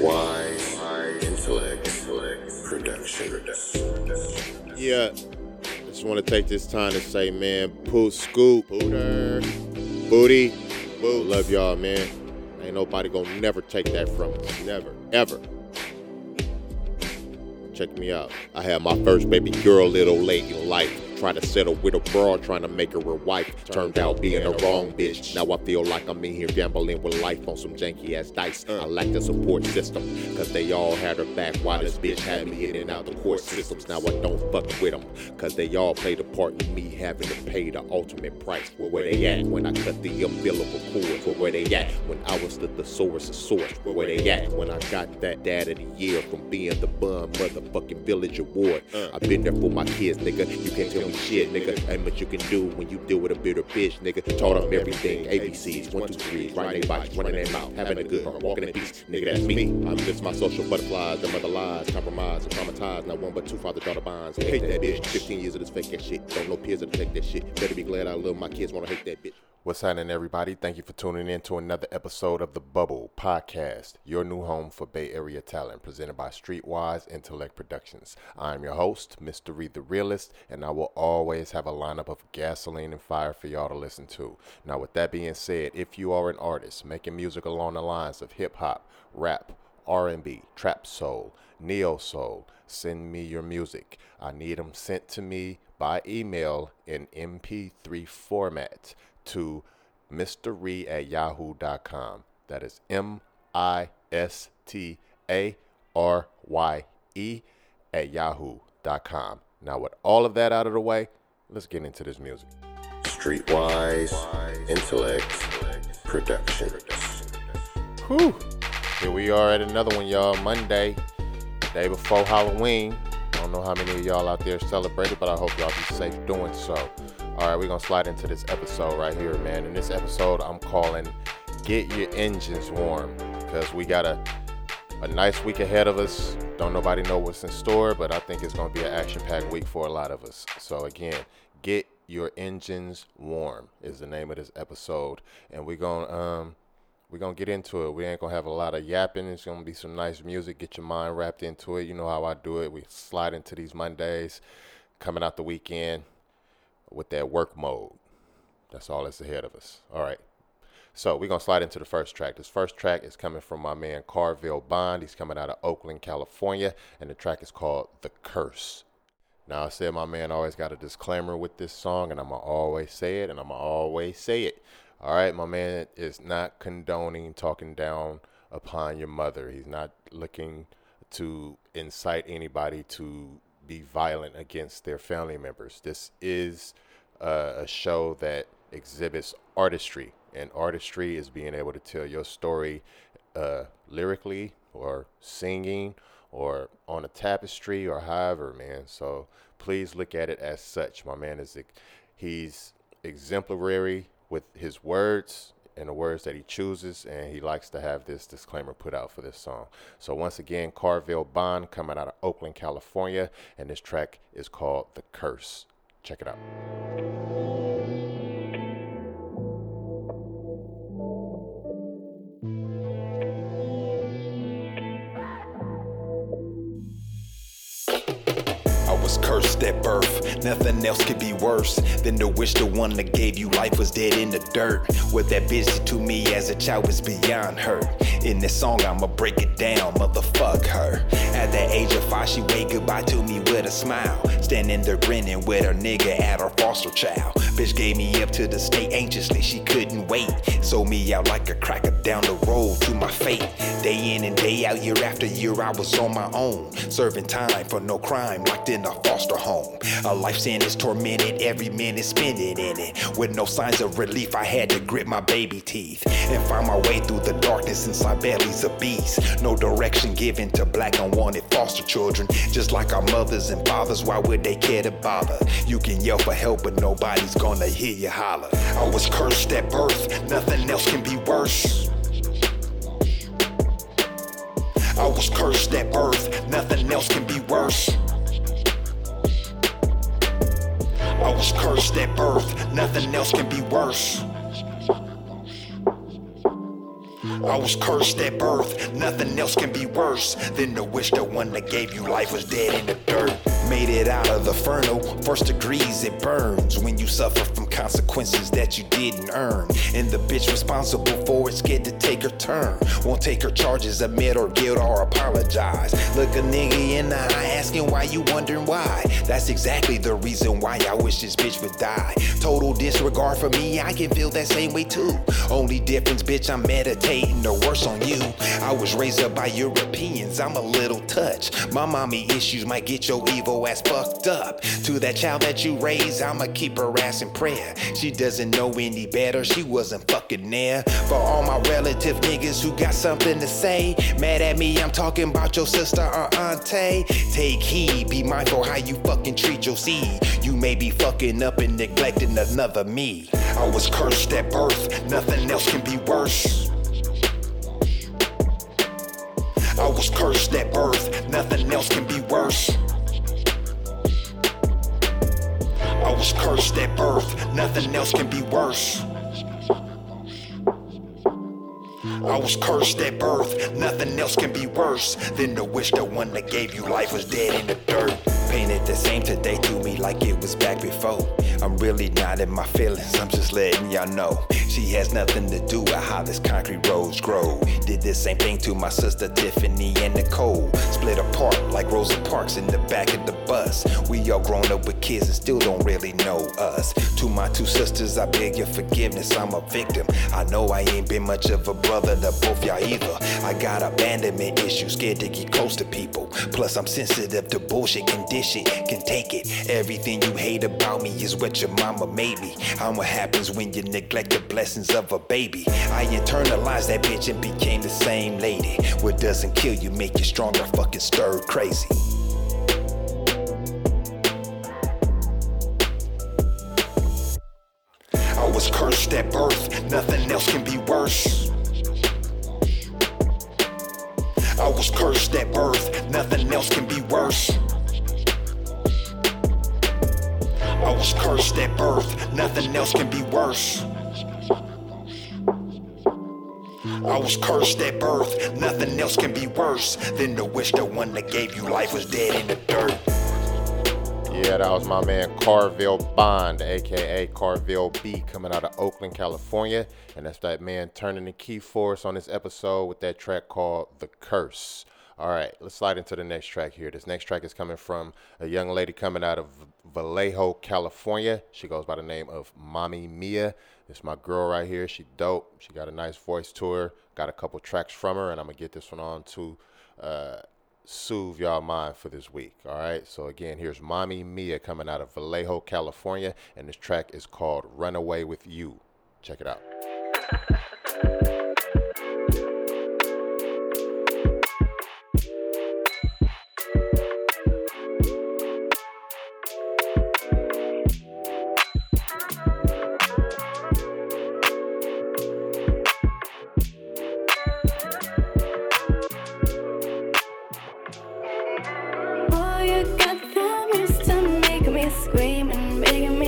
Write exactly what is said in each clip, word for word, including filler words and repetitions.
Streetwise Intellect Productions. Yeah, I just want to take this time to say, man, Pooh Scoop, Booter, Booty, Boo, love y'all, man. Ain't nobody gonna never take that from us, never, ever. Check me out. I had my first baby girl, little late in life. Try to settle with a broad, trying to make her a wife. Turned out being the wrong bitch. Now I feel like I'm in here gambling with life on some janky ass dice. I lack the support system, cause they all had her back while this bitch had me in and out the court systems. Now I don't fuck with them, cause they all played a part in me having to pay the ultimate price. Well, where they at when I cut the umbilical cord? Well, where they at when I was the thesaurus of source? Well, where they at when I got that dad of the year from being the bum motherfucking village award? I've been there for my kids, nigga. You can't tell me shit, nigga. Ain't much you can do when you deal with a bitter bitch, nigga. Taught them everything, A B Cs, one, two, three, riding their bikes, running their mouth, having a good heart, walking in peace, nigga. That's me. I'm just my social butterflies, the mother lies, compromised and traumatized. Not one but two father-daughter bonds. Hate that bitch. Fifteen years of this fake ass shit. Don't know peers that take that shit. Better be glad I love my kids. Wanna hate that bitch. What's happening, everybody? Thank you for tuning in to another episode of The Bubble Podcast, your new home for Bay Area talent, presented by Streetwise Intellect Productions. I am your host, Mystery the Realist, and I will always have a lineup of gasoline and fire for y'all to listen to. Now, with that being said, if you are an artist making music along the lines of hip-hop, rap, R and B, trap soul, neo soul, send me your music. I need them sent to me by email in M P three format to mystery at yahoo dot com. That is M I S T A R Y E at yahoo dot com. Now with all of that out of the way, let's get into this music. Streetwise Intellect Production. Whew. Here we are at another one, y'all. Monday, day before Halloween. I don't know how many of y'all out there celebrated, but I hope y'all be safe doing so. All right, we're going to slide into this episode right here, man. In this episode, I'm calling Get Your Engines Warm, because we got a, a nice week ahead of us. Don't nobody know what's in store, but I think it's going to be an action-packed week for a lot of us. So, again, Get Your Engines Warm is the name of this episode, and we're going to um, we're gonna get into it. We ain't going to have a lot of yapping. It's going to be some nice music. Get your mind wrapped into it. You know how I do it. We slide into these Mondays, coming out the weekend with that work mode. That's all that's ahead of us. All right. So we're going to slide into the first track. This first track is coming from my man Carville Bond. He's coming out of Oakland, California, and the track is called The Curse. Now, I said my man always got a disclaimer with this song, and I'm going to always say it, and I'm going to always say it. All right, my man is not condoning talking down upon your mother. He's not looking to incite anybody to be violent against their family members. This is uh, a show that exhibits artistry, and artistry is being able to tell your story uh, lyrically or singing or on a tapestry or however, man. So please look at it as such. My man is he's exemplary with his words and the words that he chooses, and he likes to have this disclaimer put out for this song. So once again, Carville Bond coming out of Oakland, California, and this track is called The Curse. Check it out. Cursed at birth, nothing else could be worse than to wish the one that gave you life was dead in the dirt. What that bitch did to me as a child was beyond hurt. In this song, I'ma break it down, motherfuck her. At the age of five, she waved goodbye to me with a smile, standing there grinning with her nigga at her foster child. Bitch gave me up to the state anxiously, she couldn't wait. Sold me out like a cracker down the road to my fate. Day in and day out, year after year, I was on my own, serving time for no crime, locked in a foster home. A life sentence tormented, every minute spent in it. With no signs of relief, I had to grit my baby teeth and find my way through the darkness inside bellies of beasts. No direction given to black unwanted foster children. Just like our mothers and fathers, why would they care to bother? You can yell for help, but nobody's gonna hear you holler. I was cursed at birth, nothing else can be worse. I was cursed at birth, nothing else can be worse. I was cursed at birth, nothing else can be worse. I was cursed at birth. Nothing else can be worse than to wish the one that gave you life was dead in the dirt. Made it out of the furnace, first degrees it burns when you suffer from consequences that you didn't earn. And the bitch responsible for it's scared to take her turn. Won't take her charges, admit or guilt or apologize. Look a nigga in the eye asking why you wondering why. That's exactly the reason why I wish this bitch would die. Total disregard for me, I can feel that same way too. Only difference, bitch, I'm meditating the worst on you. I was raised up by Europeans, I'm a little touched. My mommy issues might get your evil ass fucked up. To that child that you raised, I'ma keep her ass in prayer. She doesn't know any better, she wasn't fucking there. For all my relative niggas who got something to say, mad at me, I'm talking about your sister or auntie. Take heed, be mindful how you fucking treat your seed. You may be fucking up and neglecting another me. I was cursed at birth, nothing else can be worse. I was cursed at birth, nothing else can be worse. I was cursed at birth, nothing else can be worse. I was cursed at birth, nothing else can be worse than to wish the one that gave you life was dead in the dirt. Painted the same today to me like it was back before. I'm really not in my feelings, I'm just letting y'all know. She has nothing to do with how this concrete rose grow. Did the same thing to my sister Tiffany and Nicole. Split apart like Rosa Parks in the back of the bus. We all grown up with kids and still don't really know us. To my two sisters, I beg your forgiveness, I'm a victim. I know I ain't been much of a brother to both y'all either. I got abandonment issues, scared to get close to people. Plus I'm sensitive to bullshit, can dish it, can take it. Everything you hate about me is what your mama made me. I'm what happens when you neglect the blessings of a baby. I internalized that bitch and became the same lady. What doesn't kill you make you stronger, fucking stirred crazy. I was cursed at birth, nothing else can be worse. I was cursed at birth, nothing else can be worse. I was cursed at birth, nothing else can be worse. I was cursed at birth, nothing else can be worse than to wish the one that gave you life was dead in the dirt. Yeah, that was my man Carville Bond, aka Carville B, coming out of Oakland, California. And that's that man turning the key for us on this episode with that track called The Curse. All right, let's slide into the next track here. This next track is coming from a young lady coming out of Vallejo, California. She goes by the name of Mami Mia. It's my girl right here. She dope. She got a nice voice to her. Got a couple tracks from her, and I'm going to get this one on to uh, soothe y'all mind for this week. All right, so again, here's Mami Mia coming out of Vallejo, California, and this track is called Runaway With You. Check it out.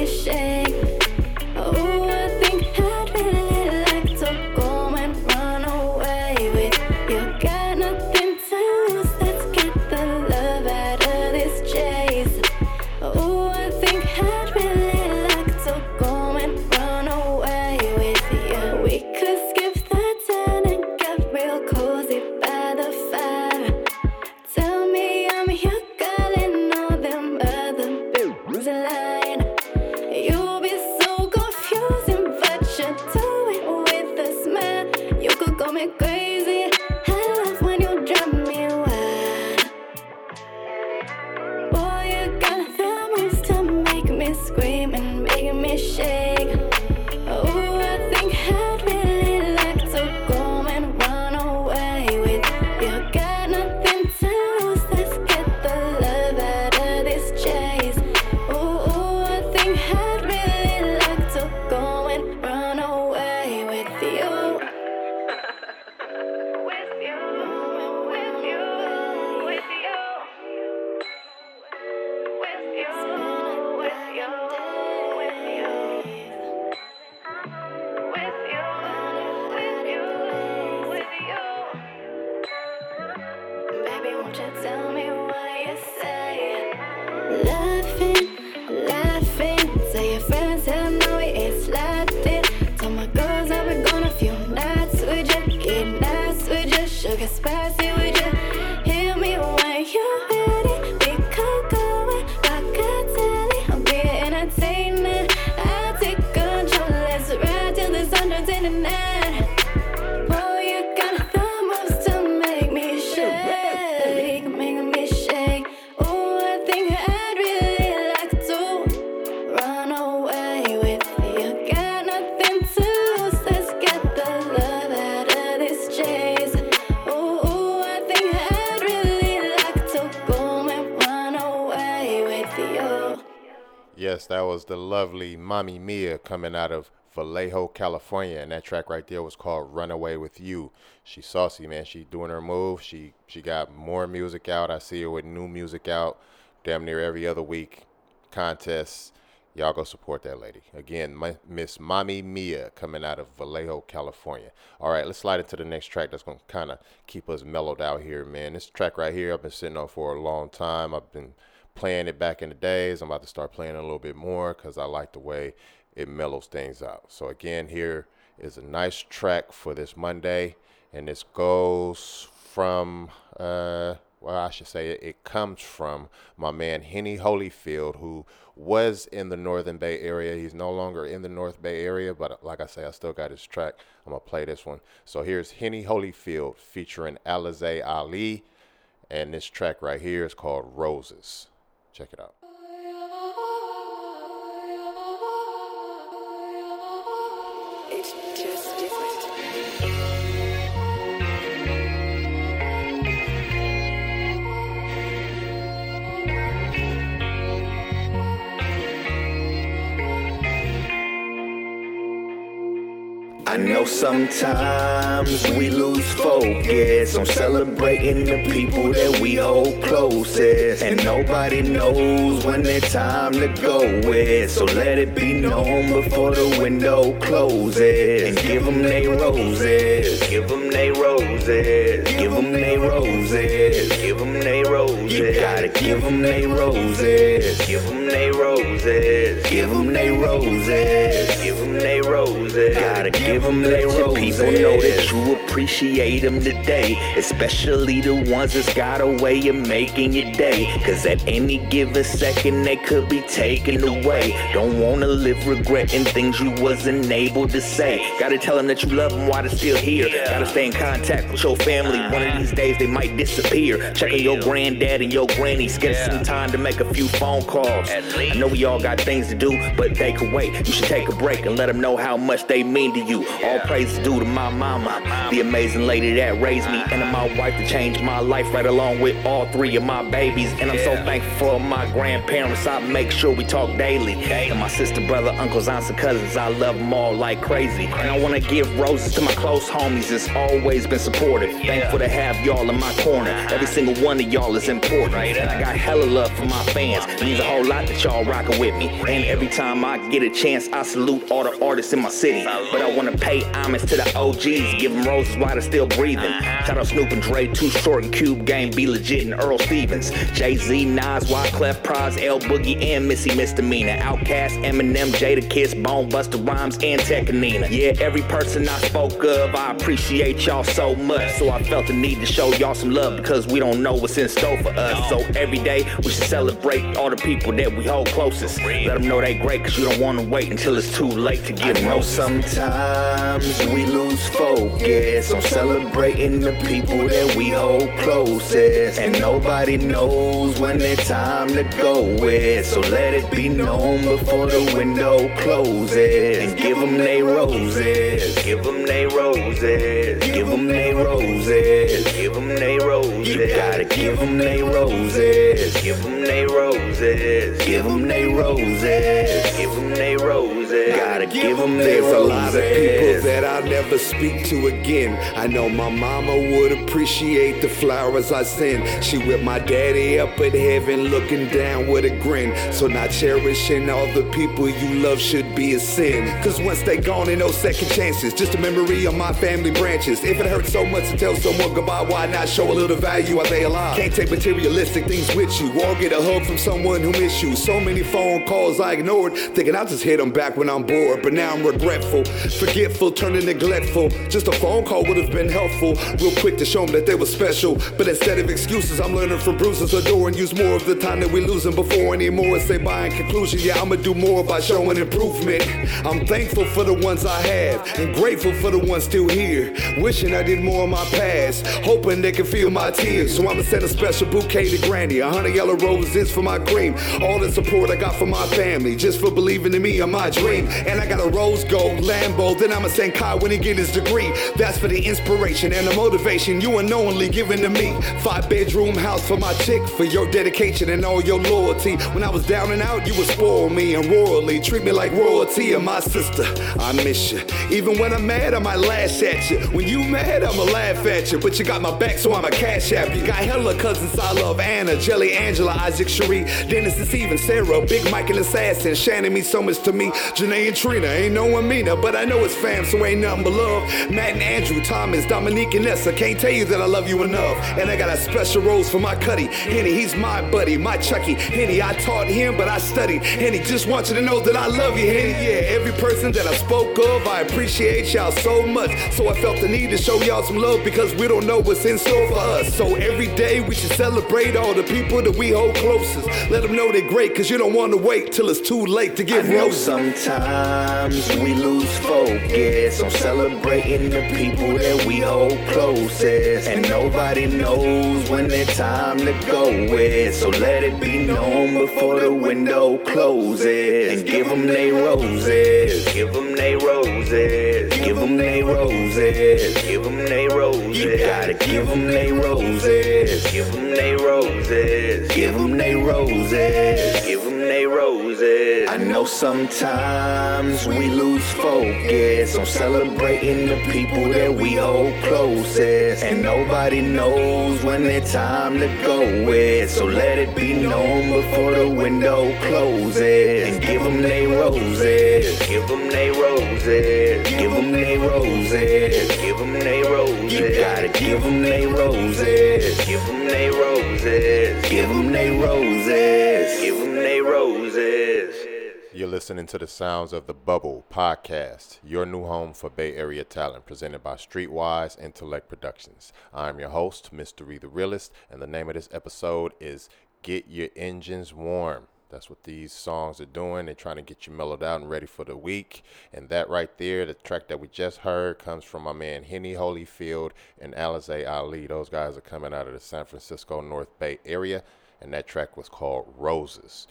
Shake. Oh, I think I'd really like to go and baby, won't you tell me what you say? Laughing, laughing, tell your friends, hell no, we ain't sliding. Tell my girls I've been gone a few nights with you, get nice with you, sugar spicy with you. Hear me when you're ready, we could go and rock a telly. I'll be an entertainer, I'll take control, let's ride till the sun turns into night. Yes, that was the lovely Mami Mia coming out of Vallejo, California, and that track right there was called Runaway With You. She's saucy, man. She doing her move. She she got more music out. I see her with new music out damn near every other week. Contests. Y'all go support that lady. Again, my, Miss Mami Mia coming out of Vallejo, California. All right, let's slide into the next track that's going to kind of keep us mellowed out here, man. This track right here I've been sitting on for a long time. I've been playing it back in the days. I'm about to start playing it a little bit more because I like the way it mellows things out. So again, here is a nice track for this Monday, and this goes from uh well I should say it, it comes from my man Henny Holyfield, who was in the Northern Bay Area. He's no longer in the North Bay Area, but like I say, I still got his track. I'm gonna play this one. So here's Henny Holyfield featuring Alizé Ali, and this track right here is called Roses. Check it out. It's just different. I know sometimes we lose focus on celebrating the people that we hold closest, and nobody knows when that time to go is. So let it be known before the window closes, and give them they roses, give them they roses, give them they roses, give them they roses. You gotta give them they roses, give them they roses, give them they roses, give them they roses. Gotta give them let your people know that you appreciate them today, especially the ones that's got a way of making your day, cause at any given second they could be taken away. Don't wanna live regretting things you wasn't able to say. Gotta tell them that you love them while they're still here. Gotta stay in contact with your family, one of these days they might disappear. Checking your granddad and your granny, get some time to make a few phone calls. I know we all got things to do, but they can wait. You should take a break and let them know how much they mean to you. All praise is due to my mama, the amazing lady that raised me, and to my wife that changed my life, right along with all three of my babies. And I'm so thankful for my grandparents, I make sure we talk daily. And my sister, brother, uncles, aunts, and cousins, I love them all like crazy. And I wanna give roses to my close homies that's always been supportive. Thankful to have y'all in my corner, every single one of y'all is important. And I got hella love for my fans, it means a whole lot that y'all rockin' with me. And every time I get a chance, I salute all the artists in my city. But I wanna pay homage to the O Gs, give them roses while they're still breathing. Shout out Snoop and Dre, Too Short and Cube Game, Be Legit and Earl Stevens, Jay-Z, Nas, Wyclef, Prize, L Boogie, and Missy Misdemeanor, Outkast, Eminem, Jada Kiss, Bone Buster Rhymes, and Tekkenina. Yeah, every person I spoke of, I appreciate y'all so much. So I felt the need to show y'all some love, because we don't know what's in store for us. So every day we should celebrate all the people that we hold closest. Let them know they great, cause you don't wanna wait until it's too late to give them roses. Sometimes we lose focus on celebrating the people that we hold closest, and nobody knows when that time to go is. So let it be known before the window closes, and give them they roses, give them they roses, give them they roses, give them they roses. You gotta give them they roses, give them they roses, give them they roses, give them they roses. it. Gotta give them this. There's a lot of people that I'll never speak to again. I know my mama would appreciate the flowers I send. She with my daddy up in heaven looking down with a grin. So not cherishing all the people you love should be a sin. Cause once they gone, ain't no second chances. Just a memory of my family branches. If it hurts so much to tell someone goodbye, why not show a little value while they alive? Can't take materialistic things with you, or get a hug from someone who missed you. So many phone calls I ignored, thinking I'll just hit them back when I'm bored. But now I'm regretful, forgetful, turning neglectful. Just a phone call would have been helpful, real quick to show them that they were special. But instead of excuses, I'm learning from bruises, adoring. Use more of the time that we're losing before anymore. Say bye in conclusion, yeah, I'ma do more by showing improvement. I'm thankful for the ones I have, and grateful for the ones still here. Wishing I did more of my past, hoping they can feel my tears. So I'ma send a special bouquet to Granny, a hundred yellow roses for my cream. All the support I got from my family, just for believing in me and my dream. And I got a rose gold Lambo, then I'ma send Kai when he get his degree. That's for the inspiration and the motivation you unknowingly giving to me. Five bedroom house for my chick, for your dedication and all your loyalty. When I was down and out, you would spoil me and royally treat me like royalty. And my sister, I miss you. Even when I'm mad, I might lash at you. When you mad, I'ma laugh at you. But you got my back, so I'ma cash app you. Got hella cousins I love: Anna, Jelly, Angela, Isaac, Cherie, Dennis and Steven, Sarah, Big Mike and Assassin. Shannon means so much to me. Janae and Trina, ain't no one meaner, but I know it's fam, so ain't nothing but love. Matt and Andrew, Thomas, Dominique and Nessa, can't tell you that I love you enough. And I got a special rose for my Cuddy. Henny, he's my buddy, my Chucky. Henny, I taught him, but I studied. Henny, just want you to know that I love you, Henny. Yeah, every person that I spoke of, I appreciate y'all so much. So I felt the need to show y'all some love, because we don't know what's in store for us. So every day we should celebrate all the people that we hold closest. Let them know they're great, cause you don't want to wait till it's too late to get roses. Sometimes we lose focus on celebrating the people that we hold closest, and nobody knows when their time to go is. So let it be known before the window closes, and give them they roses, give them they roses, give them they roses, give them they roses. You gotta give them they roses, give them they roses, give them they roses, give them they roses. I know sometimes we lose focus on celebrating the people that we hold closest, and nobody knows when their time to go is. So let it be known before the window closes, and give them they roses, give them they roses, give them they roses, give them they roses. You gotta give them they roses, give them they roses, give them they roses, give them they roses. You're listening to the sounds of The Bubble Podcast, your new home for Bay Area talent, presented by Streetwise Intellect Productions. I'm your host, Mystery the Realist, and the name of this episode is Get Your Engines Warm. That's what these songs are doing. They're trying to get you mellowed out and ready for the week. And that right there, the track that we just heard, comes from my man Henny Holyfield and Alizé Ali. Those guys are coming out of the San Francisco North Bay Area, and that track was called Roses.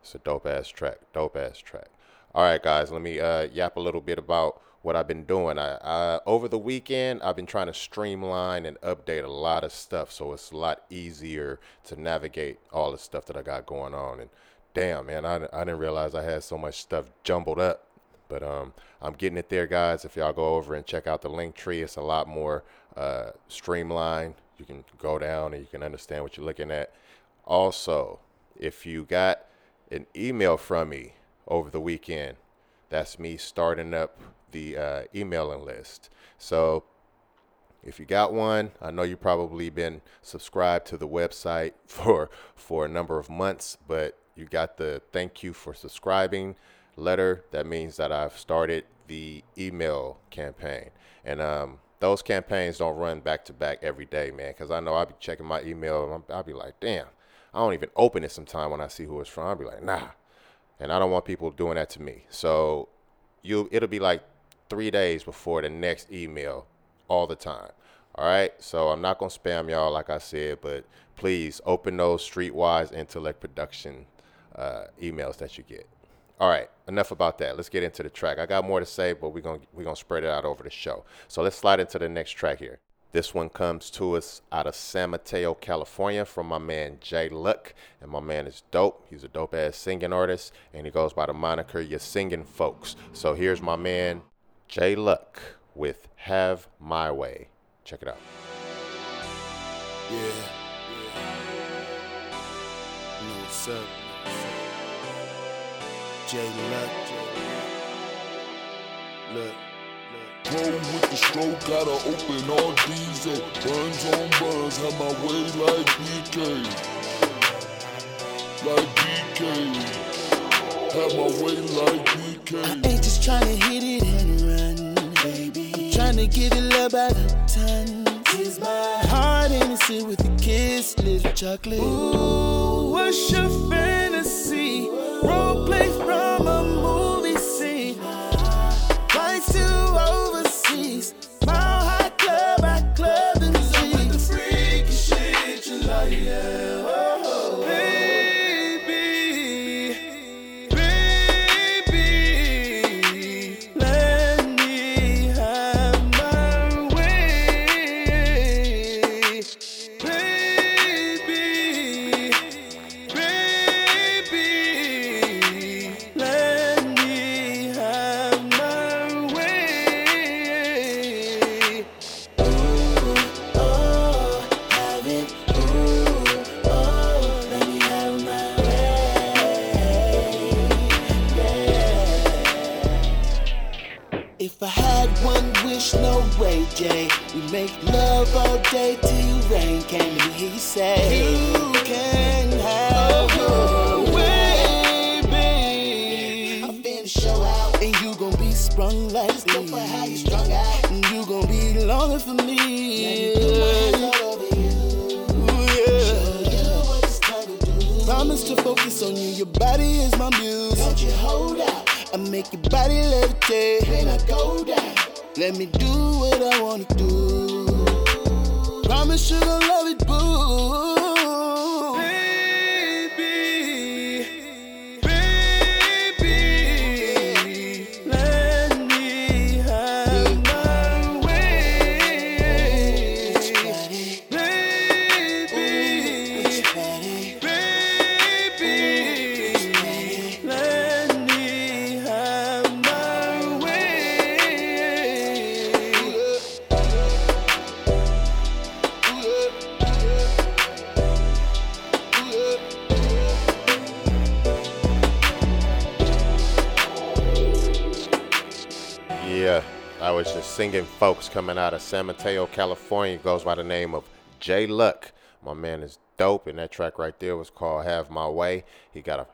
It's a dope-ass track, dope-ass track. All right, guys, let me uh, yap a little bit about what I've been doing. I, I over the weekend, I've been trying to streamline and update a lot of stuff, so it's a lot easier to navigate all the stuff that I got going on. And damn, man, I, I didn't realize I had so much stuff jumbled up. But um, I'm getting it there, guys. If y'all go over and check out the link tree, it's a lot more uh, streamlined. You can go down and you can understand what you're looking at. Also, if you got an email from me over the weekend, that's me starting up the uh, emailing list. So if you got one, I know you've probably been subscribed to the website for for a number of months, but you got the thank you for subscribing letter. That means that I've started the email campaign. And um, those campaigns don't run back to back every day, man, because I know I'll be checking my email and I'll, I'll be like, damn, I don't even open it sometime when I see who it's from. I'll be like, nah. And I don't want people doing that to me. So you, it'll be like three days before the next email all the time. All right? So I'm not going to spam y'all, like I said, but please open those Streetwise Intellect Production uh, emails that you get. All right, enough about that. Let's get into the track. I got more to say, but we're going we're going to spread it out over the show. So let's slide into the next track here. This one comes to us out of San Mateo, California, from my man Jay Luck. And my man is dope. He's a dope-ass singing artist, and he goes by the moniker Your Singing Folks. So here's my man Jay Luck with Have My Way. Check it out. Yeah. yeah. You know what's up? Jay Luck. Look. Roll with the stroke, gotta open all these up. Burns on burns, have my way like D K. Like D K. Have my way like D K. I ain't just tryna hit it and run, baby. I'm tryna give it love out of ton. Here's my heart innocent with a kiss, little chocolate. Ooh, what's your fantasy? Roleplay from a movie scene. Flights to overseas. Mile high club, I club and see. With the freaky shit you like, yeah. Oh, baby, baby, let me have my way. Baby, baby, let me have my way. Ooh, oh, have it. Ooh, oh, let me have my way. If I had one wish, no way, Jay. We make love all day till rain came. And he said, you can have your way, babe. I'm finna show out. And you gon' be sprung like Look for how you strung out. And you gon' be longing for me. Ooh, yeah. Promise to focus on you. Your body is my muse. Don't you hold out I make your body levitate. when I go down. Let me do what I wanna do. Promise you gon' love it, boo. Baby, baby, let me have my way. Baby, baby, let me have my way. Yeah, I was just singing folks coming out of San Mateo, California. Goes by the name of Jay Luck. My man is dope, and that track right there was called Have My Way. He got a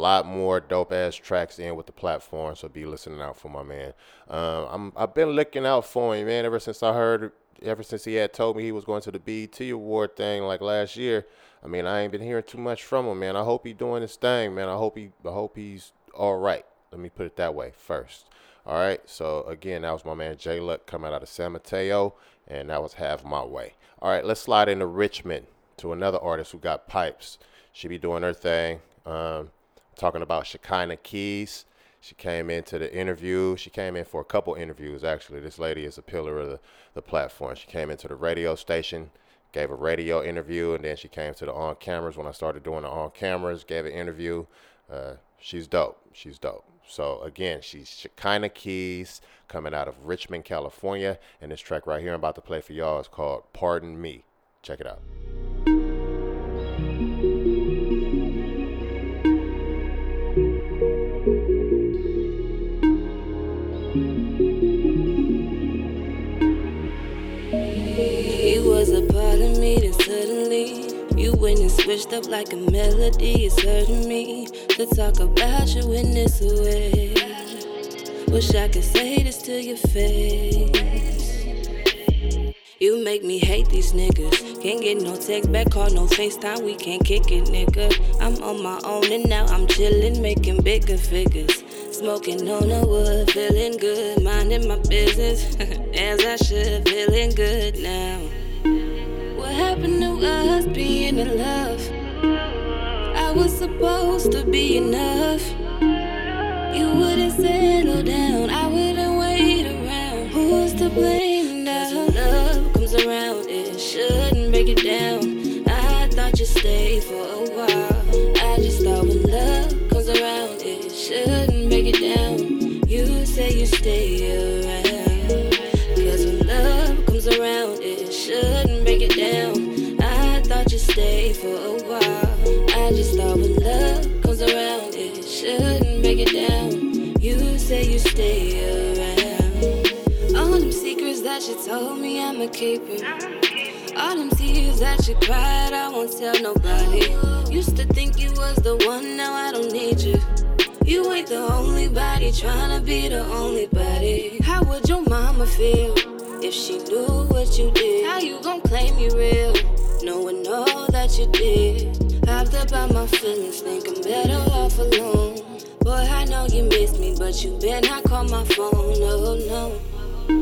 lot more dope-ass tracks in with the platform, so be listening out for my man. Um, I'm, I've been looking out for him, man, ever since I heard, ever since he had told me he was going to the B E T Award thing like last year. I mean, I ain't been hearing too much from him, man. I hope he's doing his thing, man. I hope he, I hope he's all right. Let me put it that way first. All right. So again, that was my man Jay Luck coming out of San Mateo, and that was Have My Way. All right, let's slide into Richmond to another artist who got pipes. She be doing her thing. Um, talking about Shekinah Keys. She came into the interview. She came in for a couple interviews actually. This lady is a pillar of the, the platform. She came into the radio station, gave a radio interview, and then she came to the on cameras when I started doing the on cameras, gave an interview. Uh, she's dope. She's dope. So again, she's Shekinah Keys coming out of Richmond, California. And this track right here I'm about to play for y'all is called Pardon Me. Check it out. He was a part of me, then suddenly you went and switched up like a melody. It's hurting me to talk about you in this way. Wish I could say this to your face. You make me hate these niggas. Can't get no text back, call, no FaceTime. We can't kick it, nigga. I'm on my own and now I'm chillin', making bigger figures. Smoking on the wood, feeling good, minding my business as I should, feeling good now. What happened to us being in love? I was supposed to be enough. You wouldn't settle down, I wouldn't wait around. Who's to blame now? Love comes around. break it down. I thought you stayed for a while. I just thought when love comes around, it shouldn't break it down. You say you stay around, cause when love comes around, it shouldn't break it down. I thought you stayed for a while. I just thought when love comes around, it shouldn't break it down. You say you stay around. All them secrets that you told me, I'ma keep it. All them tears that you cried, I won't tell nobody. Used to think you was the one, now I don't need you. You ain't the only body, tryna be the only body. How would your mama feel if she knew what you did? How you gon' claim you real, knowing all that you did? Hopped up on my feelings, think I'm better off alone. Boy, I know you miss me, but you better not call my phone, oh no.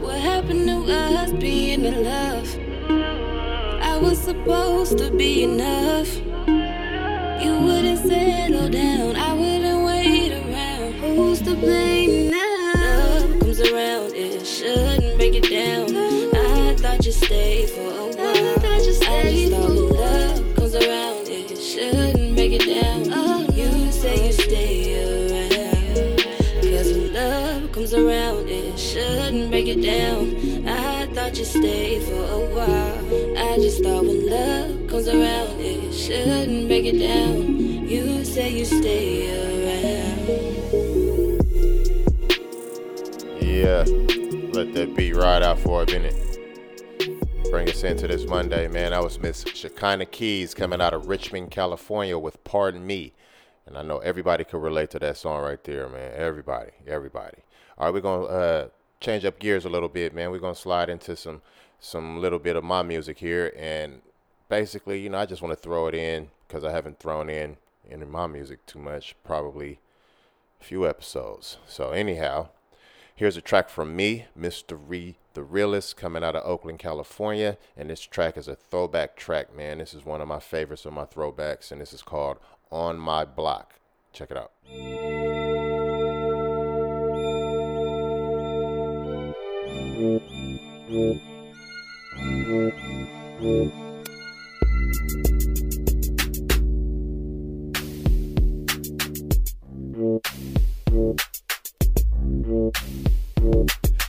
What happened to us being in love? I was supposed to be enough. You wouldn't settle down, I wouldn't wait around. Who's to blame now? Love comes around, it shouldn't break it down. I thought you stayed for a while. I thought you stayed for a while. Love comes around, it shouldn't break it down. Oh, you say you stay around, cause when love comes around, it shouldn't break it down. I thought you stayed for a while. I just thought when love comes around, it shouldn't break it down. You say you stay around. Yeah, let that beat ride out for a minute. Bring us into this Monday, man. I was Miss Shekinah Keys coming out of Richmond, California with Pardon Me. And I know everybody could relate to that song right there, man. Everybody, everybody. All right, we're going to uh, change up gears a little bit, man. We're going to slide into some... some little bit of my music here, and basically, you know, I just want to throw it in because I haven't thrown in any of my music too much, probably a few episodes. So anyhow, here's a track from me, Mystery the Realist, coming out of Oakland, California, and this track is a throwback track, man. This is one of my favorites of my throwbacks, and this is called On My Block. Check it out.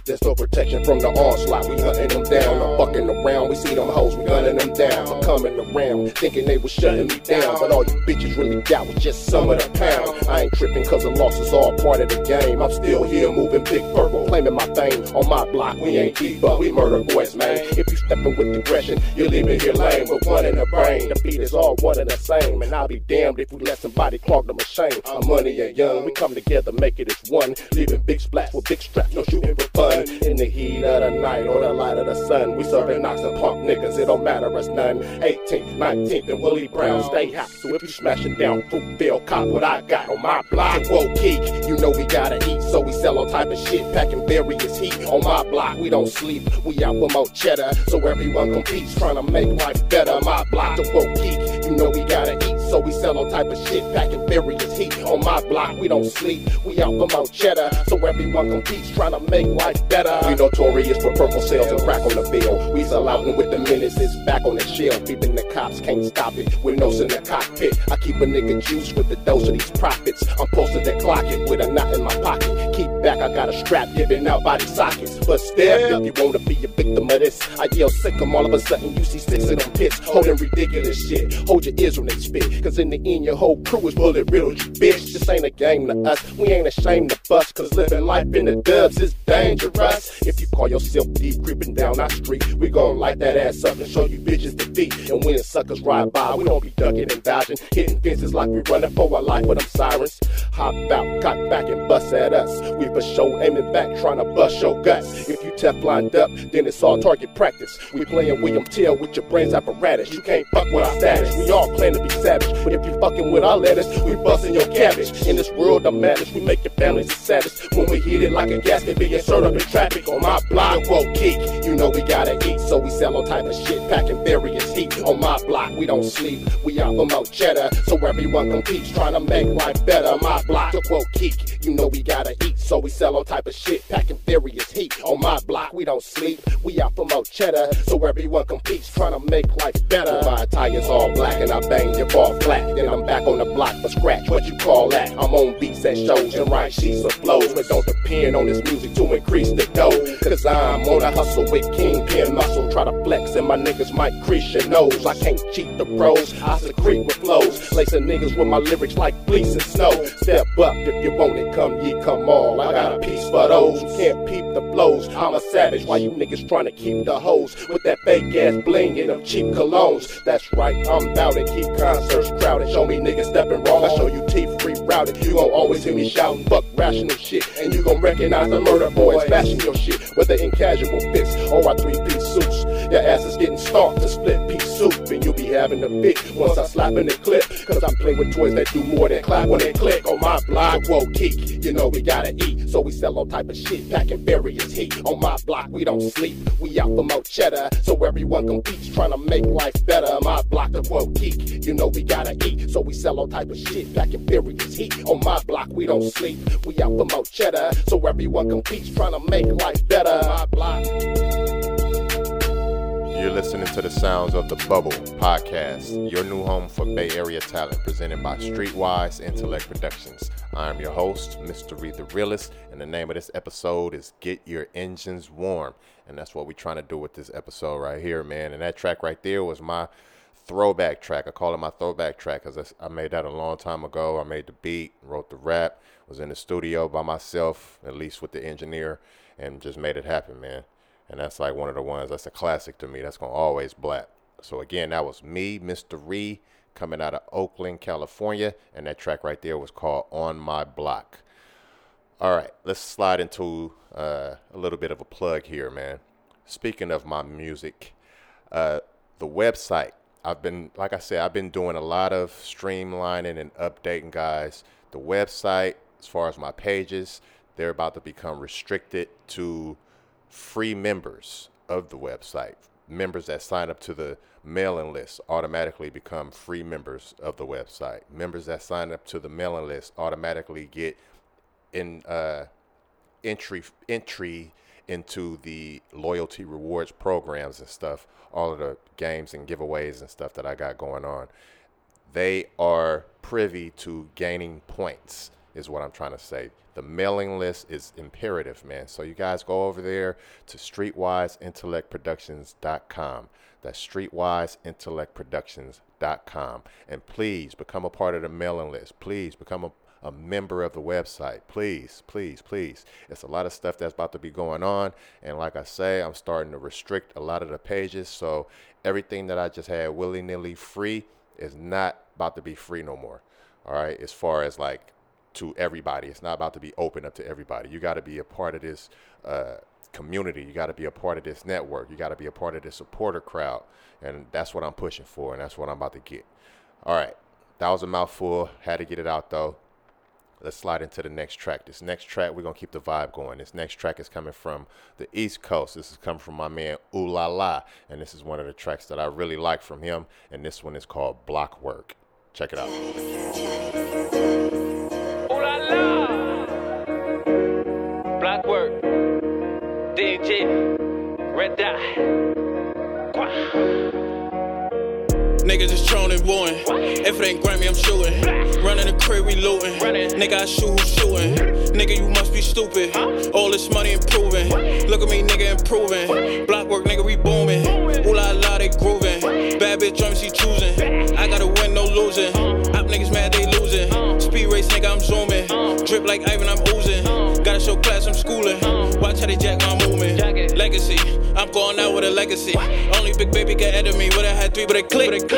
There's no protection from the onslaught, we hunting them down. I'm fucking around, we see them hoes, we gunning them down. I'm coming around, thinking they was shutting me down, but all you bitches really got was just some of the pound. I ain't tripping cause the loss is all part of the game. I'm still here moving big purple, claiming my fame. On my block, we ain't deep, but we murder boys, man. If you stepping with aggression, you're leaving here lame. With one in the brain, the beat is all one and the same. And I'll be damned if we let somebody clog the machine. I'm money and young, we come together, make it as one. Leaving big splats with big straps, no shooting for fun. In the heat of the night or the light of the sun, we serving knocks and punk niggas, it don't matter us none. eighteenth, nineteenth, and Willie Brown stay hot. So if you smashing down Fruitvale, cop what I got on my block. Whoa, geek, you know we gotta eat, so we sell all type of shit, packing various heat. On my block, we don't sleep, we out with more cheddar, so everyone competes, trying to make life better. My block, the whoa, geek, you know we gotta eat, so we sell all type of shit, packing various heat. On my block, we don't sleep, we out with more cheddar, so everyone competes, trying to make life better. We notorious for purple sales and crack on the bill. We sell out and with the menace is back on the shelf. Beeping the cops, can't stop it. With nose in the cockpit, I keep a nigga juice with the dose of these profits. I'm posted to clock it with a knot in my pocket. Keep back, I got a strap giving out body sockets. But step, if you wanna be a victim of this, I yell sick 'em all of a sudden. You see six of them pits holding ridiculous shit. Hold your ears when they spit, cause in the end your whole crew is bullet riddled, you bitch. This ain't a game to us, we ain't ashamed to bust, cause living life in the dubs is dangerous. If you call yourself deep creeping down our street, we gon' light that ass up and show you bitches defeat. And when suckers ride by, we don't be ducking and dodging, hitting fences like we running for our life with them sirens. Hop out, cock back and bust at us. We for sure aiming back, trying to bust your guts. If you Tefloned up, then it's all target practice. We playing William Tell with your brains apparatus. You can't fuck with our status. We all plan to be savage, but if you fucking with our lettuce, we busting your cabbage. In this world of madness, we make your families the saddest. When we hit it like a gasket, be inserted in traffic. On my block, whoa, geek, you know we gotta eat, so we sell all type of shit, packing various heat. On my block, we don't sleep, we out for more cheddar, so everyone competes, trying to make life better. My block, whoa, geek, you know we gotta eat, so we sell all type of shit, packing various heat. On my block, we don't sleep, we out for more cheddar, so everyone competes, trying to make life better. My attire's all black and I bang your ball flat, then I'm back on the block for scratch, what you call that? I'm on beats and shows and write sheets of flows, but don't depend on this music to increase the dough, cause I'm on a hustle with kingpin muscle, try to flex and my niggas might crease your nose, I can't cheat the pros, I secrete with flows, lacing niggas with my lyrics like fleece and snow, step up if you want it, come ye, come all, I got a piece for those who can't peep the flows, I'm a savage, why you niggas trying to keep the hoes, with that fake ass bling and them cheap colognes, that's right, I'm bout it, keep concerts crowded, show me niggas stepping wrong, I show you T-free routed, you gon' always hear me shouting, fuck rational shit, and you gon' recognize the murder boys, fashion your shit, whether in casual fits, or our three-piece suits, your ass is getting starved to split piece soup, and you be having a bit, once I slap in the clip, cause I play with toys that do more than clap when they click, on my block, whoa geek, you know we gotta eat, so we sell all type of shit, packing various heat, on my block we don't sleep, we out for more cheddar, so everyone competes, trying to make life better, my block the whoa geek, you know we gotta eat, so we sell all type of shit, packing various heat, on my block we don't sleep, we out for more cheddar, so everyone competes, trying to make life better, my block. You're listening to the sounds of The Bubble Podcast, your new home for Bay Area talent, presented by Streetwise Intellect Productions. I am your host, Mystery the Realist, and the name of this episode is Get Your Engines Warm, and that's what we're trying to do with this episode right here, man. And that track right there was my throwback track. I call it my throwback track because I made that a long time ago. I made the beat, wrote the rap, was in the studio by myself, at least with the engineer, and just made it happen, man. And that's like one of the ones that's a classic to me. That's going to always blap. So again, that was me, Mister Ree, coming out of Oakland, California. And that track right there was called On My Block. All right, let's slide into uh, a little bit of a plug here, man. Speaking of my music, uh, the website, I've been, like I said, I've been doing a lot of streamlining and updating, guys. The website, as far as my pages, they're about to become restricted to free members of the website. Members that sign up to the mailing list automatically become free members of the website. Members that sign up to the mailing list automatically get in uh, entry entry into the loyalty rewards programs and stuff, all of the games and giveaways and stuff that I got going on. They are privy to gaining points, is what I'm trying to say. The mailing list is imperative, man. So you guys go over there to streetwise intellect productions dot com. That's streetwise intellect productions dot com. And please become a part of the mailing list. Please become a, a member of the website. Please, please, please. It's a lot of stuff that's about to be going on. And like I say, I'm starting to restrict a lot of the pages. So everything that I just had willy-nilly free is not about to be free no more. All right, as far as like, to everybody. It's not about to be open up to everybody. You got to be a part of this uh, community. You got to be a part of this network. You got to be a part of this supporter crowd. And that's what I'm pushing for. And that's what I'm about to get. All right. That was a mouthful. Had to get it out though. Let's slide into the next track. This next track, we're going to keep the vibe going. This next track is coming from the East Coast. This is coming from my man, Ooh La La. And this is one of the tracks that I really like from him. And this one is called Block Work. Check it out. Block work, D J, red dot. Niggas is troning, wooing. If it ain't Grammy, I'm shooting. Running the crib, we looting. Nigga, I shoot, who's shooting? Nigga, you must be stupid. All this money improving. Look at me, nigga, improving. Block work, nigga, we booming. Ooh la la, they grooving. Bad bitch, drum, she choosing. I gotta win, no losing. Op niggas mad, they losing. Speed race, nigga, I'm zooming. Uh, Drip like Ivan, I'm oozing. Uh, Gotta show class, I'm schooling. Uh, Watch how they jack my movement. Legacy, I'm going out with a legacy. What? Only big baby got ahead of me. Would've had three, but it clicked. Click.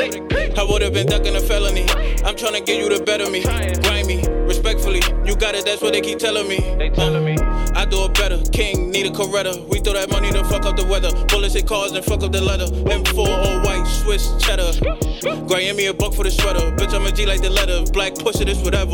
I would've been ducking a felony. What? I'm trying to get you the better me. Grimy, respectfully, you got it, that's what they keep telling me. They telling me. I do it better. King, need a Coretta. We throw that money to fuck up the weather. Bullets hit cars and fuck up the leather. M four, all white, Swiss cheddar. Gray, me a buck for the sweater. Bitch, I'm a G like the letter. Black pussy, this whatever.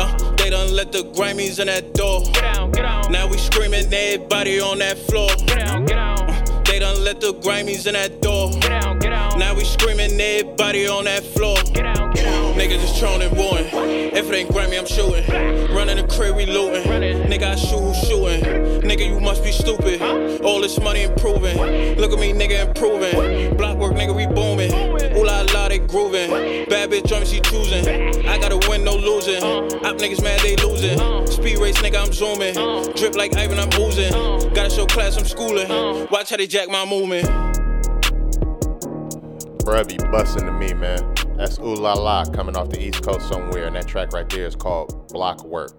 Uh, they done let the Grammys in that door. Get out, get out. Now we screaming, everybody on that floor. Get out, get out. Uh, they done let the Grammys in that door. Get out, get out. Now we screaming, everybody on that floor. Get out, get out. Niggas is trolling, warring. If it ain't Grammy, I'm shooting. Running the crib, we looting. Nigga, I shoot, who's shooting? Nigga, you must be stupid. All this money improving. Look at me, nigga, improving. Block work, nigga, we booming. Ooh La La, they grooving. Bad bitch, drum, she choosing. I gotta win, no losing. Op niggas mad, they losing. Speed race, nigga, I'm zooming. Drip like Ivan, I'm oozing. Gotta show class, I'm schooling. Watch how they jack my movement. Bruh be bustin' to me, man. That's Ooh La La coming off the East Coast somewhere, and that track right there is called Block Work.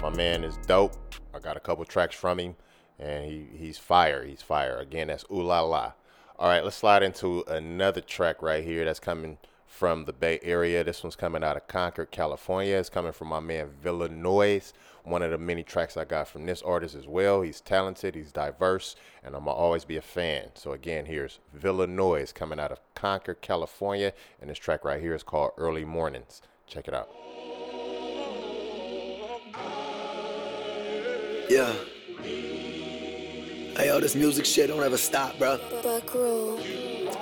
My man is dope. I got a couple tracks from him, and he, he's fire. He's fire. Again, that's Ooh La La. All right, let's slide into another track right here that's coming from the Bay Area. This one's coming out of Concord, California. It's coming from my man Villa Noise. One of the many tracks I got from this artist as well. He's talented, he's diverse, and I'm gonna always be a fan. So again, here's Villa Noise coming out of Concord, California, and this track right here is called Early Mornings. Check it out. Yeah. Hey, yo, this music shit don't ever stop, bro.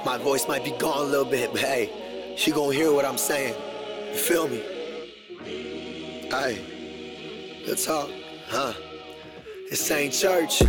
My voice might be gone a little bit, but hey, she gonna hear what I'm saying. You feel me? Hey. Good talk, huh? This ain't church.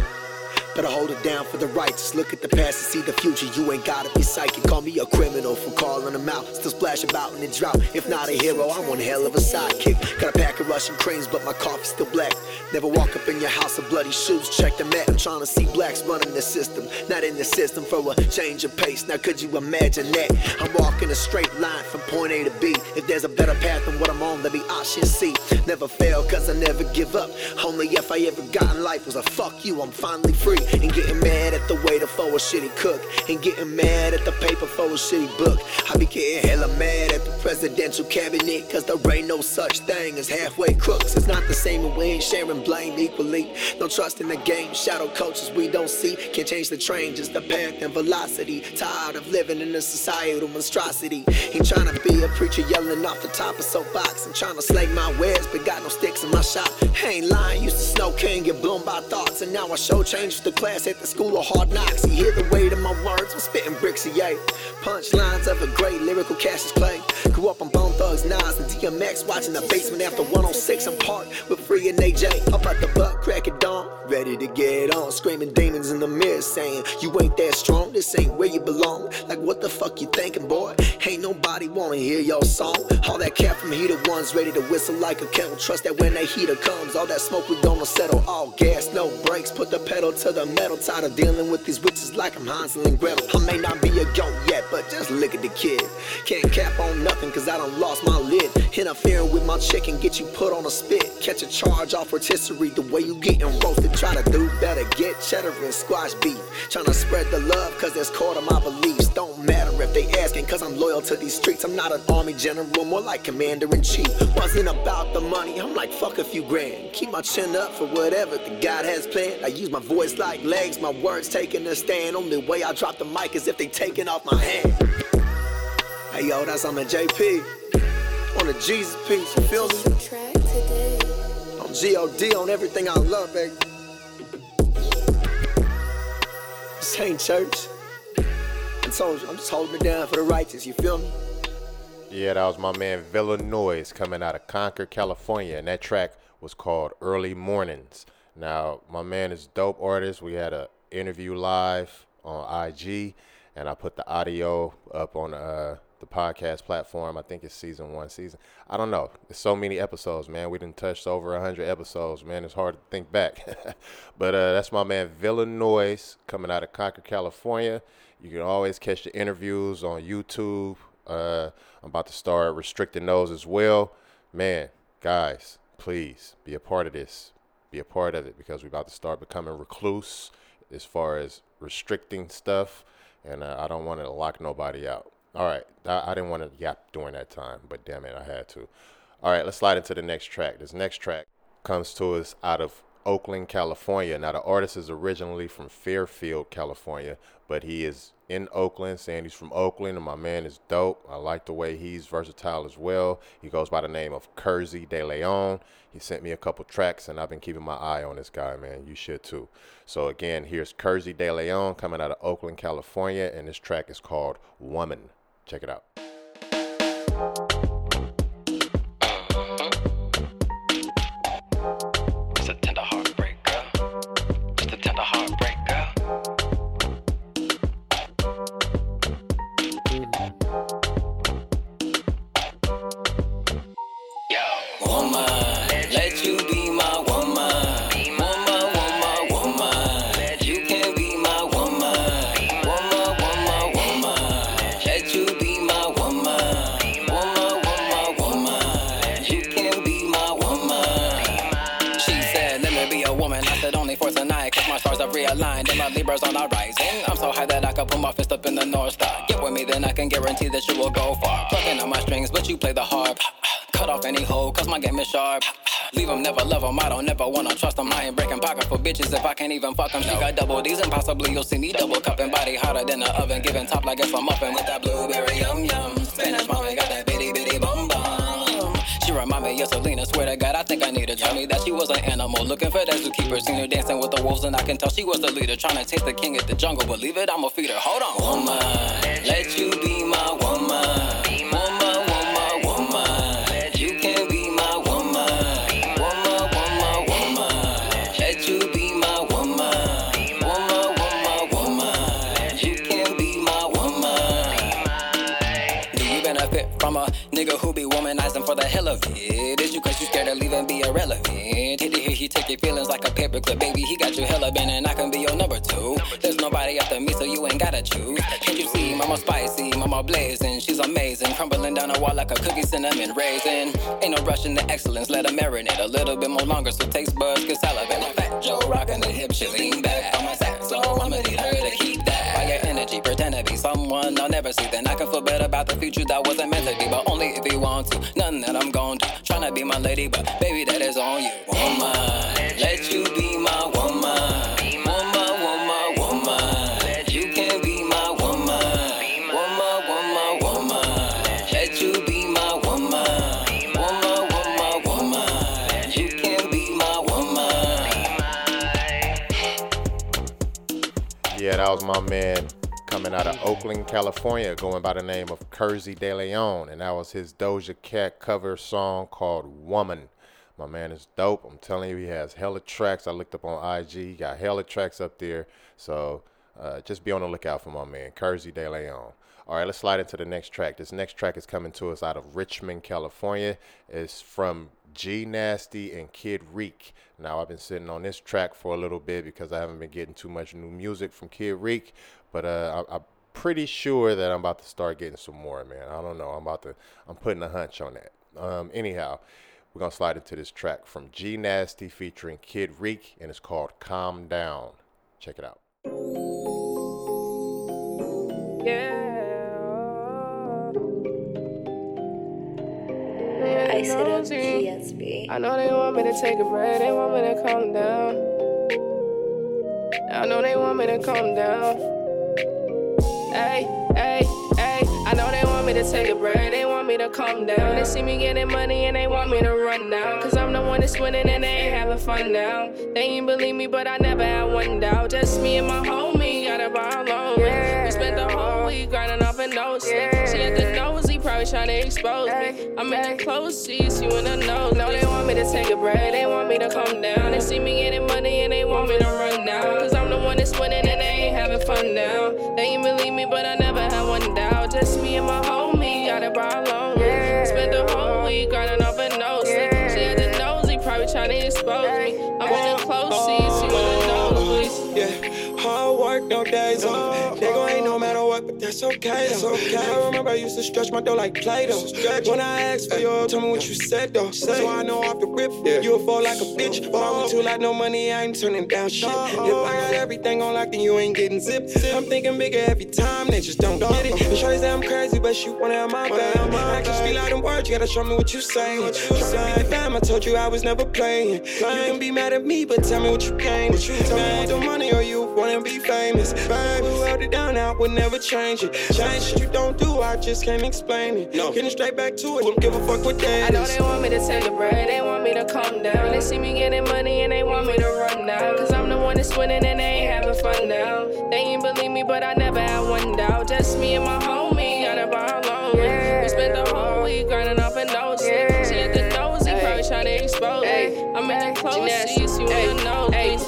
Better hold it down for the righteous. Look at the past and see the future. You ain't gotta be psychic. Call me a criminal for calling them out. Still splash about in the drought. If not a hero, I'm one hell of a sidekick. Got a pack of Russian creams, but my coffee's still black. Never walk up in your house of bloody shoes. Check the mat. I'm trying to see blacks running the system. Not in the system for a change of pace. Now could you imagine that? I'm walking a straight line from point A to B. If there's a better path than what I'm on, let me option C. Never fail, cause I never give up. Only if I ever got in life was a fuck you, I'm finally free. And getting mad at the waiter for a shitty cook. And getting mad at the paper for a shitty book. I be getting hella mad at the presidential cabinet, cause there ain't no such thing as halfway crooks. It's not the same and we ain't sharing blame equally. No trust in the game, shadow coaches we don't see. Can't change the train, just the path and velocity. Tired of living in a societal monstrosity. Ain't trying to be a preacher yelling off the top of soapbox. I'm trying to slay my wares, but got no sticks in my shop. I ain't lying, used to snow king, get bloomed by thoughts. And now I show change the class at the school of hard knocks. You hear the weight of my words, I'm spitting bricks of yay. Punch lines of a great lyrical Cassius Clay. Grew up on Bone Thugs, Nas, and D M X. Watching The Basement after one oh six. I'm parked with Free and A J. Up out the butt, crack at dawn, ready to get on. Screaming demons in the mirror saying, you ain't that strong, this ain't where you belong. Like what the fuck you thinking, boy? Ain't nobody wanna hear your song. All that cat from Heater One's ready to whistle like a kettle. Trust that when that heater comes, all that smoke we gonna settle. All gas, no brakes, put the pedal to the metal. Tired of dealing with these witches like I'm Hansel and Gretel. I may not be a goat yet, but just look at the kid. Can't cap on nothing cause I done lost my lid. Interfering with my chicken, get you put on a spit. Catch a charge off rotisserie, the way you getting roasted. Try to do better, get cheddar and squash beef. Trying to spread the love cause that's core to my beliefs. Don't matter if they asking cause I'm loyal to these streets. I'm not an army general, more like commander in chief. Wasn't about the money, I'm like fuck a few grand. Keep my chin up for whatever the God has planned. I use my voice like legs, my words taking a stand. Only way I drop the mic is if they taking off my hand. Hey yo, that's I'm a J P on the Jesus piece, you feel me? On G O D, on everything I love, baby. This ain't church. I told you, I'm just holding it down for the righteous, you feel me? Yeah, that was my man Villa Noise coming out of Concord, California, and that track was called Early Mornings. Now, my man is dope artist. We had an interview live on I G, and I put the audio up on uh, the podcast platform. I think it's season one season. I don't know. It's so many episodes, man. We done touched over one hundred episodes, man. It's hard to think back. But uh, that's my man Villa Noise coming out of Concord, California. You can always catch the interviews on YouTube. Uh, I'm about to start restricting those as well. Man, guys, please be a part of this. Be a part of it because we're about to start becoming recluse as far as restricting stuff, and uh, I don't want to lock nobody out. All right, I, I didn't want to yap during that time, but damn it, I had to. All right, let's slide into the next track. This next track comes to us out of Oakland, California. Now, the artist is originally from Fairfield, California, but he is in Oakland, saying he's from Oakland, and my man is dope. I like the way he's versatile as well. He goes by the name of Curzy De Leon. He sent me a couple tracks, and I've been keeping my eye on this guy, man. You should too. So again, here's Curzy De Leon coming out of Oakland, California, and this track is called Woman. Check it out. On our rising, I'm so high that I can put my fist up in the North Star. Get with me, then I can guarantee that you will go far. Plucking on my strings, but you play the harp. Cut off any hole, cause my game is sharp. Leave them, never love them, I don't never wanna trust them. I ain't breaking pocket for bitches if I can't even fuck them. She got double D's and possibly you'll see me double cupping. Body hotter than the oven, giving top like it's a muffin. With that blueberry yum-yum, Spanish mommy got that bitty bitty bum-bum. She remind me of Selena, swear to God I think I need her. Tell me that she was an animal, looking for that zookeeper. Seen her dancing with the wolves and I can tell she was the leader. Trying to taste the king of the jungle, believe it, I'ma feed her. Hold on. Woman, let you be my woman. Nigga who be womanizing for the hell of it. Is you cause you scared of leaving be irrelevant? Hit it here, he take your feelings like a paperclip. Baby, he got you hella bent and I can be your number two. There's nobody after me, so you ain't gotta choose. Can't you see, mama spicy, mama blazing. She's amazing, crumbling down the wall like a cookie cinnamon raisin. Ain't no rushing to excellence, let her marinate a little bit more longer so taste buds can salivate. Like Fat Joe rocking the hip, she lean back on my sack, so I'ma need her to keep that. Energy, pretend to be someone I'll never see. Then I can feel better about the future that wasn't meant to be. But only if you want to, nothing that I'm gon' do. Tryna be my lady, but baby, that is on you. Woman, let you be my woman. Yeah, that was my man coming out of Oakland, California, going by the name of Curzy De Leon, and that was his Doja Cat cover song called Woman. My man is dope. I'm telling you, he has hella tracks. I looked up on I G. He got hella tracks up there, so uh, just be on the lookout for my man, Curzy De Leon. All right, let's slide into the next track. This next track is coming to us out of Richmond, California. It's from G Nasty and Kid Reek. Now, I've been sitting on this track for a little bit because I haven't been getting too much new music from Kid Reek, but uh, I, I'm pretty sure that I'm about to start getting some more, man. I don't know. I'm about to, I'm putting a hunch on that. Um, anyhow, we're going to slide into this track from G Nasty featuring Kid Reek, and it's called Calm Down. Check it out. Yeah. I set up G S B. I know they want me to take a break, they want me to calm down. I know they want me to calm down. Hey, hey, hey. I know they want me to take a break, they want me to calm down. They see me getting money and they want me to run now. Cause I'm the one that's winning and they ain't having fun now. They ain't believe me, but I never had one doubt. Just me and my homie got up all alone. We spent the whole week grinding up and nosing. She at the nose. Probably trying to expose me. I'm in the close seats, you in the nose. No, they want me to take a break, they want me to calm down. They see me getting money and they want me to run now. Cause I'm the one that's winning and they ain't having fun now. They ain't believe me, but I never had one doubt. Just me and my homie, got it by alone. Spent the whole week grinding up and nosy. She had the nosy, probably trying to expose me. I'm in the close seats, you in the nose, please. Yeah, hard work, no days off. They gon' ain't no matter what, but That's okay, that's okay. I remember I used to stretch my dough like Play-Doh. When I asked for your, tell me what you said though. So I know off the rip, yeah. You'll fall like a bitch. Fall with too lot, no money, I ain't turning down shit. If I got everything on lock, then you ain't getting zipped. I'm thinking bigger every time, they just don't get it. And Shawty say I'm crazy, but she wanna have my bag. I can speak out in words, you gotta show me what you saying. Tryna be the fam, I told you I was never playing. You can be mad at me, but tell me what you came. Tell me you want the money or you wanna be famous. Babe, we held it down, I would never change it. Change what you don't do, I just can't explain it. No. Getting straight back to it, don't give a fuck what they is. I know they want me to celebrate, they want me to calm down. They see me getting money and they want me to run now. Cause I'm the one that's winning and they ain't having fun now. They ain't believe me, but I never had one doubt. Just me and my homie, I never had long. Yeah. We spent the whole week grinding up and noticing. Yeah. She at the nosy, hey. Probably trying to expose me. Hey. I'm at the closest, you wanna know.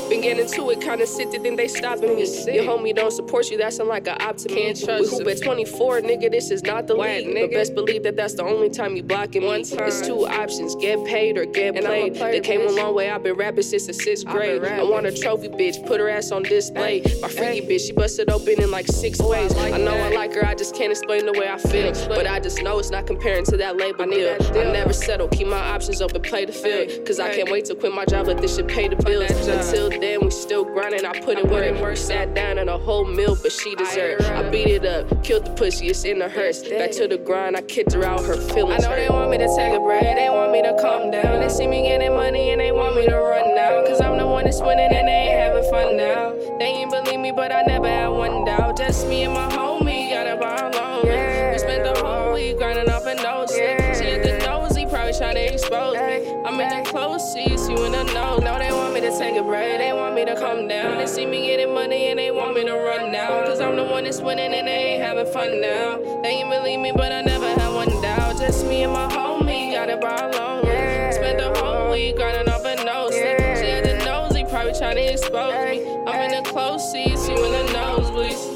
Been getting to it, kinda sifted, then they stopping me. Your homie don't support you, that's like an optimist. Can't trust you. We hoop at twenty-four, nigga, this is not the league. But best believe that that's the only time you blocking me. It's two options, get paid or get and played. They came bitch. A long way, I've been rapping since the sixth grade. I want a trophy, bitch, put her ass on display. Ay. My freaky Ay. Bitch, she busted open in like six Ooh, ways. I, like I know that. I like her, I just can't explain the way I feel. But I just know it's not comparing to that label I deal. That deal. I never settle, keep my options open, play the field. Cause Ay. I can't wait to quit my job, let this shit pay the bills. Until then, we still grinding, I put in work. We sat down in a whole meal, but she deserved. I beat it up, killed the pussy, it's in the hearse. Back to the grind, I kicked her out, her feelings hurt. I know they want me to take a break, they want me to calm down. They see me getting money and they want me to run now. Cause I'm the one that's winning and they ain't having fun now. They ain't believe me, but I never had one doubt. Just me and my homie, got up our loan. We spent the whole week grinding up and nosy. She at the nosy, probably trying to expose me. I'm in the close seats, you in the know. Know they want me to take a break, they want me to calm down. They see me getting money and they want me to run now. Cause I'm the one that's winning and they ain't having fun now. They ain't believe me, but I never had one doubt. Just me and my homie, got it by alone. Yeah. Spent the whole week grinding up a nose. Yeah. She had the nosy, probably trying to expose me. I'm in the close seats, you in the nosebleeds.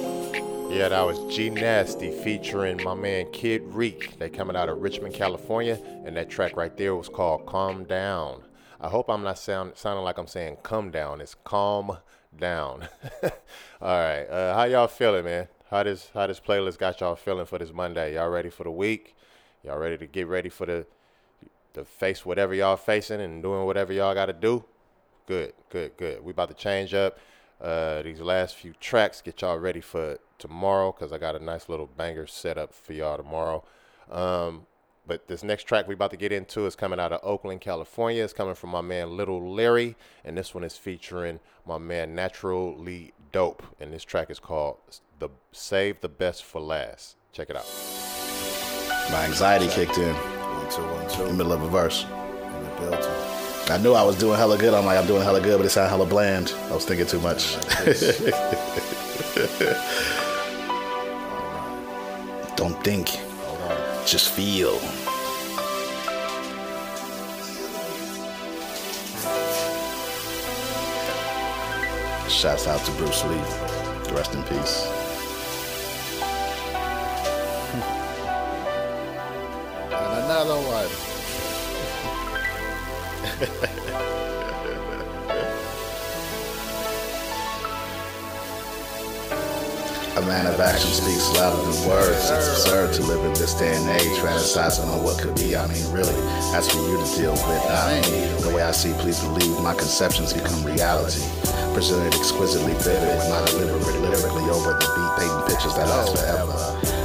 Yeah, that was G Nasty featuring my man Kid Reek. They coming out of Richmond, California, and that track right there was called Calm Down. I hope I'm not sound, sounding like I'm saying come down. It's calm down. All right. Uh, how y'all feeling, man? How this, how this playlist got y'all feeling for this Monday? Y'all ready for the week? Y'all ready to get ready for the, the face whatever y'all facing and doing whatever y'all got to do? Good, good, good. We about to change up uh, these last few tracks. Get y'all ready for tomorrow because I got a nice little banger set up for y'all tomorrow. Um But this next track we're about to get into is coming out of Oakland, California. It's coming from my man Little Larry. And this one is featuring my man Naturally Dope. And this track is called "The Save the Best for Last." Check it out. My anxiety kicked in. One, two, one, two. In the middle of a verse. In the building. I knew I was doing hella good. I'm like, I'm doing hella good, but it sounded hella bland. I was thinking too much. Don't think. Just feel. Shouts out to Bruce Lee. Rest in peace. And another one. A man of action speaks louder than words. It's absurd to live in this day and age, fantasizing on what could be. I mean, really, that's for you to deal with. I mean, the way I see, please believe, my conceptions become reality. Presented exquisitely vivid when I deliver it lyrically over the beat, painting pictures that last forever.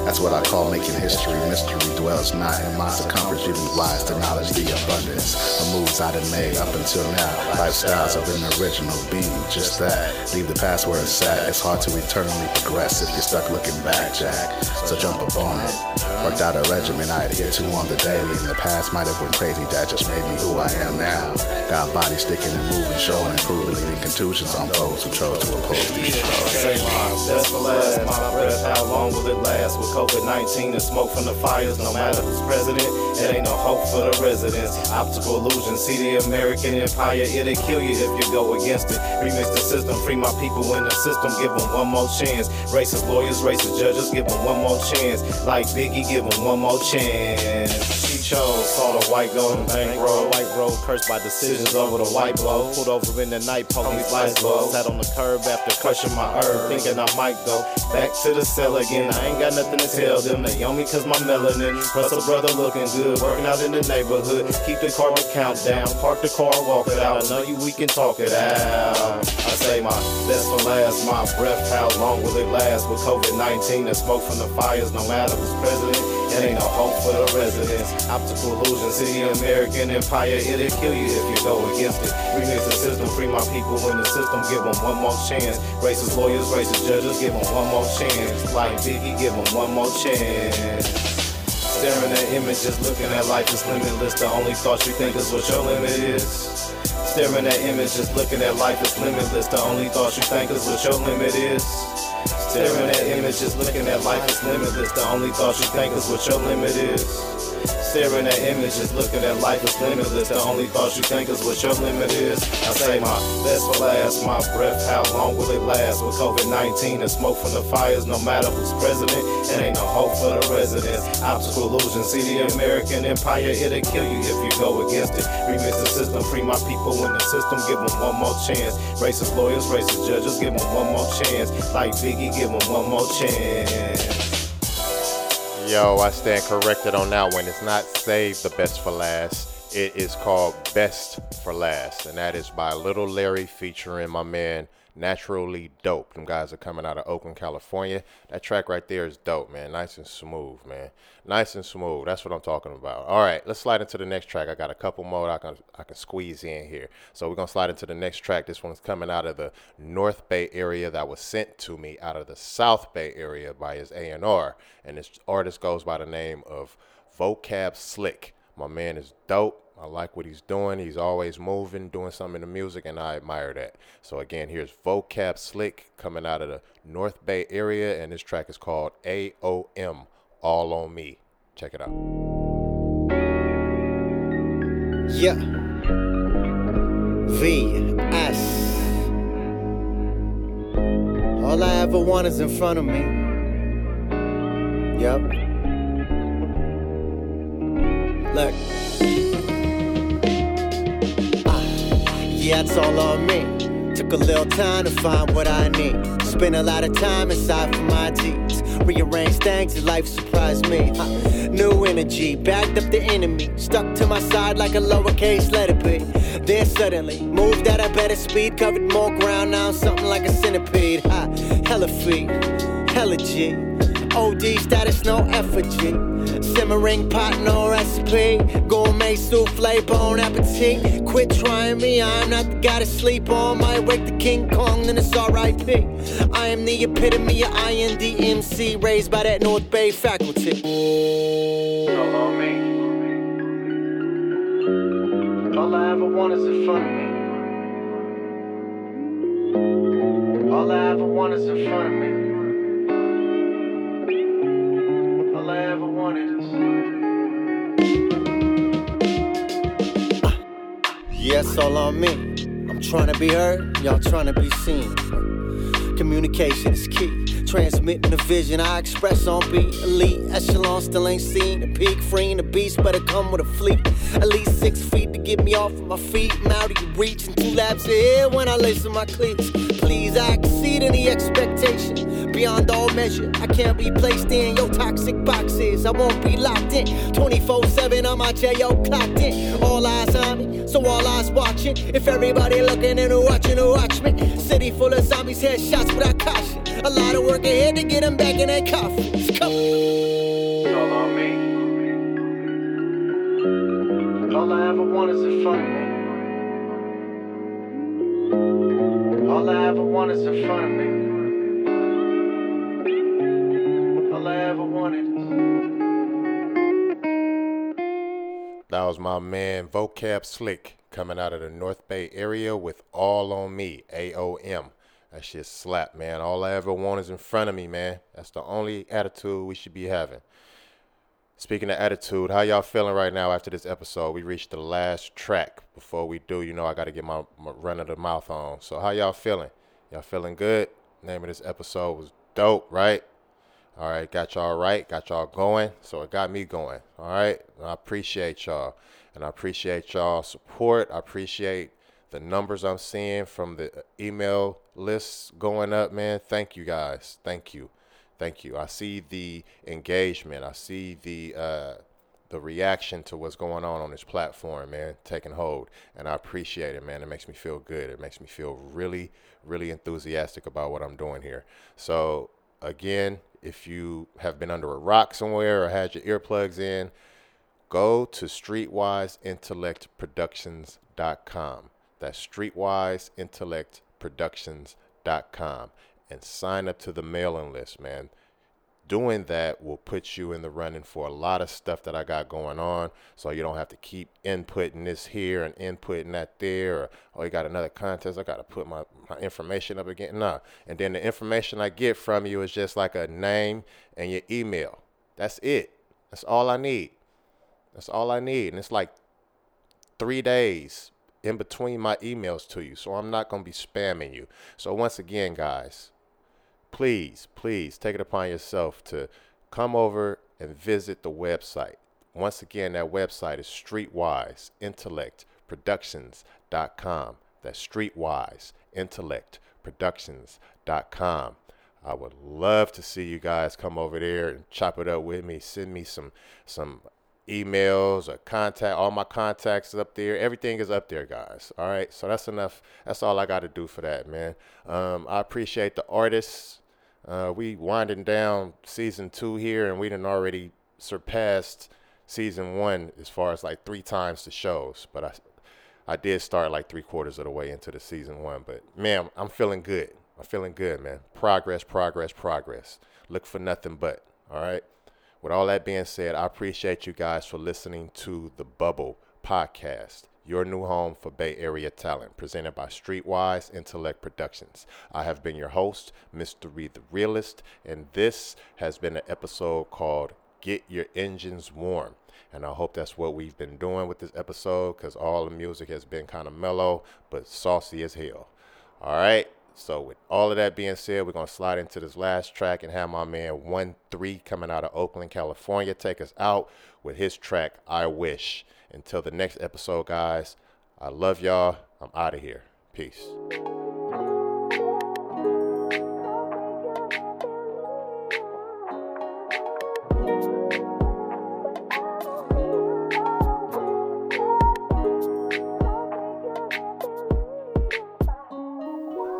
That's what I call making history. Mystery dwells not in my circumference, utilize the knowledge, the abundance of moves I done made up until now. Lifestyles of an original being, just that. Leave the past where it's at. It's hard to eternally progress if you're stuck looking back, Jack. So jump upon it. Worked out a regimen I adhere to on the daily. In the past might have been crazy, that just made me who I am now. Got body sticking and moving, showing and proving, leaving contusions on those who chose to oppose these laws. That's for last. My breath, how long will it last? With covid nineteen and smoke from the fires, no matter who's president, it ain't no hope for the residents. Optical illusion, see the American empire, it'll kill you if you go against it. Remix the system, free my people in the system, give them one more chance. Racist lawyers, racist judges, give them one more chance. Like Biggie, give them one more chance. chose. Saw the white gold and bankroll. White road cursed by decisions over the white blow. Pulled over in the night, police lights blow. Sat on the curb after crushing my herb, thinking I might go back to the cell again. I ain't got nothing to tell them. They own me cause my melanin. Plus a brother looking good, working out in the neighborhood. Keep the car with countdown. Park the car and walk it out. I know you, we can talk it out. I say my best for last, my breath. How long will it last? With COVID nineteen and smoke from the fires, no matter who's president, it ain't no hope for the residents. Optical illusion, city American empire, it'll kill you if you go against it. Remix the system, free my people in the system, give them one more chance. Racist lawyers, racist judges, give them one more chance. Like Biggie, give them one more chance. Staring at images, looking at life is limitless. The only thought you think is what your limit is. Staring at images, looking at life is limitless. The only thought you think is what your limit is. Staring at images, looking at life is limitless. The only thought you think is what your limit is. Staring at images, looking at life is limitless. The only thought you think is what your limit is. I say my best for last, my breath, how long will it last? With COVID nineteen and smoke from the fires, no matter who's president, it ain't no hope for the residents. Obstacle illusion, see the American empire, it'll kill you if you go against it. Remix the system, free my people in the system, give them one more chance. Racist lawyers, racist judges, give them one more chance. Like Biggie, give them one more chance. Yo, I stand corrected on that one. It's not Save the Best for Last. It is called Best for Last. And that is by Little Larry featuring my man Naturally Dope. Them guys are coming out of Oakland, California. That track right there is dope, man. Nice and smooth, man. Nice and smooth. That's what I'm talking about. All right, let's slide into the next track. I got a couple more I can, I can squeeze in here. So we're going to slide into the next track. This one's coming out of the North Bay Area, that was sent to me out of the South Bay Area by his A and R. And this artist goes by the name of Vocab Slick. My man is dope. I like what he's doing. He's always moving, doing something in the music, and I admire that. So again, here's Vocab Slick coming out of the North Bay Area, and this track is called A O M, All On Me. Check it out. Yeah. V S. All I ever want is in front of me. Yep. Look. Ah, yeah, it's all on me. Took a little time to find what I need. Spent a lot of time inside for my G's. Rearranged things and life surprised me. Uh, new energy, backed up the enemy. Stuck to my side like a lowercase letter B. Then suddenly, moved at a better speed. Covered more ground, now I'm something like a centipede. Uh, hella feet, hella G. O D status, no effigy. Simmering pot, no recipe. Gourmet souffle, bon appetit. Quit trying me, I'm not the guy to sleep on. Might wake the King Kong, then it's R I P. I am the epitome of I N D M C, raised by that North Bay faculty. All on me. All I ever want is in front of me. All I ever want is in front of me. Yes, all on me. I'm trying to be heard, y'all trying to be seen. Communication is key. Transmitting the vision I express on beat. Elite echelon still ain't seen. The peak freeing the beast, better come with a fleet. At least six feet to get me off of my feet. I'm out of your reach and two laps of air when I lace in my cleats. Please, I exceed any expectation. Beyond all measure, I can't be placed in your toxic boxes. I won't be locked in. twenty-four seven, I'm out here, yo, clocked in. All eyes on me, so all eyes watching. If everybody looking and watching, who watch me? City full of zombies, headshots, but I caution. A lot of work ahead to get them back in their coffins. Come on. All on me. All I ever want is in front of me. All I ever want is in front of me. That was my man Vocab Slick coming out of the North Bay Area with All On Me, A O M. That shit slap, man. All I ever want is in front of me, man. That's the only attitude we should be having. Speaking of attitude, how y'all feeling right now after this episode? We reached the last track. Before we do, you know I got to get my, my run of the mouth on. So how y'all feeling? Y'all feeling good? Name of this episode was dope, right? All right, got y'all right, got y'all going. So it got me going. All right, and I appreciate y'all, and I appreciate y'all's support. I appreciate the numbers I'm seeing from the email lists going up, man. Thank you guys. Thank you, thank you. I see the engagement. I see the uh, the reaction to what's going on on this platform, man, taking hold, and I appreciate it, man. It makes me feel good. It makes me feel really, really enthusiastic about what I'm doing here. So again, if you have been under a rock somewhere or had your earplugs in, go to streetwise intellect productions dot com. That's streetwise intellect productions dot com and sign up to the mailing list, man. Doing that will put you in the running for a lot of stuff that I got going on, so you don't have to keep inputting this here and inputting that there. Or, oh, you got another contest, I got to put my, my information up again. Nah. And then the information I get from you is just like a name and your email. That's it. That's all I need. That's all I need. And it's like three days in between my emails to you, so I'm not going to be spamming you. So once again, guys, please, please take it upon yourself to come over and visit the website. Once again, that website is streetwise intellect productions dot com. That's streetwise intellect productions dot com. I would love to see you guys come over there and chop it up with me. Send me some some emails or contact. All my contacts is up there. Everything is up there, guys. All right, so that's enough. That's all I got to do for that, man. Um, I appreciate the artists. Uh, we winding down season two here, and we done already surpassed season one as far as like three times the shows. But I, I did start like three quarters of the way into the season one. But man, I'm feeling good. I'm feeling good, man. Progress, progress, progress. Look for nothing but. All right. With all that being said, I appreciate you guys for listening to The Bubble Podcast, your new home for Bay Area talent, presented by Streetwise Intellect Productions. I have been your host, Mystery the Realist, and this has been an episode called Get Your Engines Warm. And I hope that's what we've been doing with this episode, because all the music has been kind of mellow, but saucy as hell. All right. So with all of that being said, we're going to slide into this last track and have my man one three coming out of Oakland, California, take us out with his track, I Wish. Until the next episode, guys, I love y'all. I'm out of here. Peace.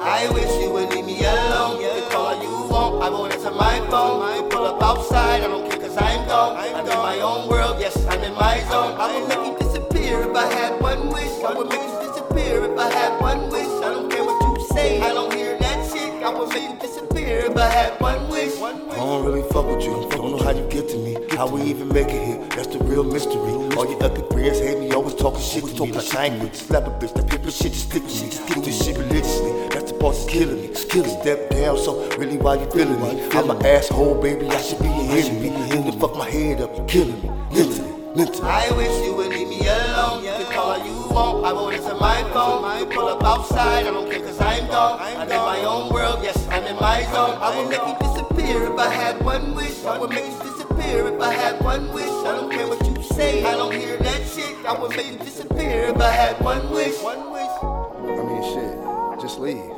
I wish you would leave me alone. You can call all you want, I won't answer my phone. Pull up outside, I don't care cause I'm gone. I'm in my own world, yes, I'm in my zone. I would make you disappear if I had one wish. I would make you disappear if I had one wish. I don't care what you say, I don't hear that shit. I would make you disappear if I had one wish. I don't really fuck with you, don't know how you get to me. How we even make it here, that's the real mystery. All your ugly friends hate me, always talking shit. We talking like language, slap a bitch, that paper shit just stick to me. Stick this shit religiously. Boss is killing me, killing me. Step down, so really why you feeling me? I'm an asshole, baby, I should be in here. You need to fuck my head up, you're killing me, mentally, mentally. I wish you would leave me alone. You can call all you want, I won't answer my phone. You pull up outside, I don't care cause I'm gone. I'm in my own world, yes, I'm in my zone. I would make you disappear if I had one wish. I would make you disappear if I had one wish. I don't care what you say, I don't hear that shit. I would make you disappear if I had one wish. One wish. I mean shit, just leave.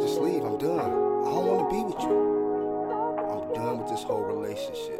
Just leave, I'm done. I don't want to be with you. I'm done with this whole relationship.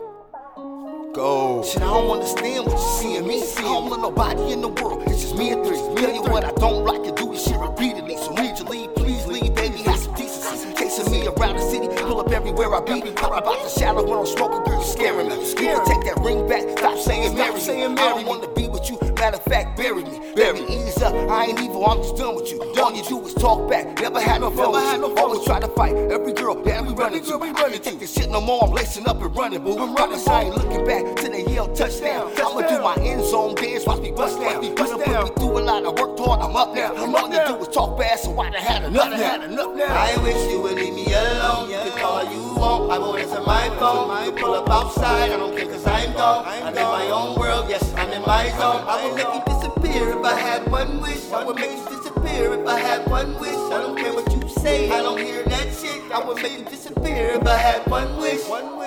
Go. Shit, I don't understand what you see in me. I don't want nobody in the world. It's just me and three. Tell you what I don't like to do this shit repeatedly. So need you leave, please leave, baby. Have some decency. Chasing me around the city, pull up everywhere I be. I'm about to shadow when I'm smoking, girl, you scaring me. Scared to take that ring back. Stop saying marry me. I don't want to be with you. Matter of fact, bury me. Bury me. Ease up. I ain't evil. I'm just done with you. All you do is talk back. Never had no fun with you. Always try to fight every girl that we running to. I can't take this shit no more. I'm lacing up and running, boo. I'm running, so I ain't looking back till they yell touchdown. I'ma do my end zone dance. Watch me bust down. Put me through a lot. I worked hard. I'm up now. All you do is talk fast, so I done had enough now. I wish you would leave me alone. You can call all you want. I won't answer my phone. You pull up outside. I don't care cause I'm gone. I'm in my own world. Yes, I'm in my zone. I would make you disappear if I had one wish. I would make you disappear if I had one wish. I don't care what you say, I don't hear that shit. I would make it disappear if I had one wish. One wish.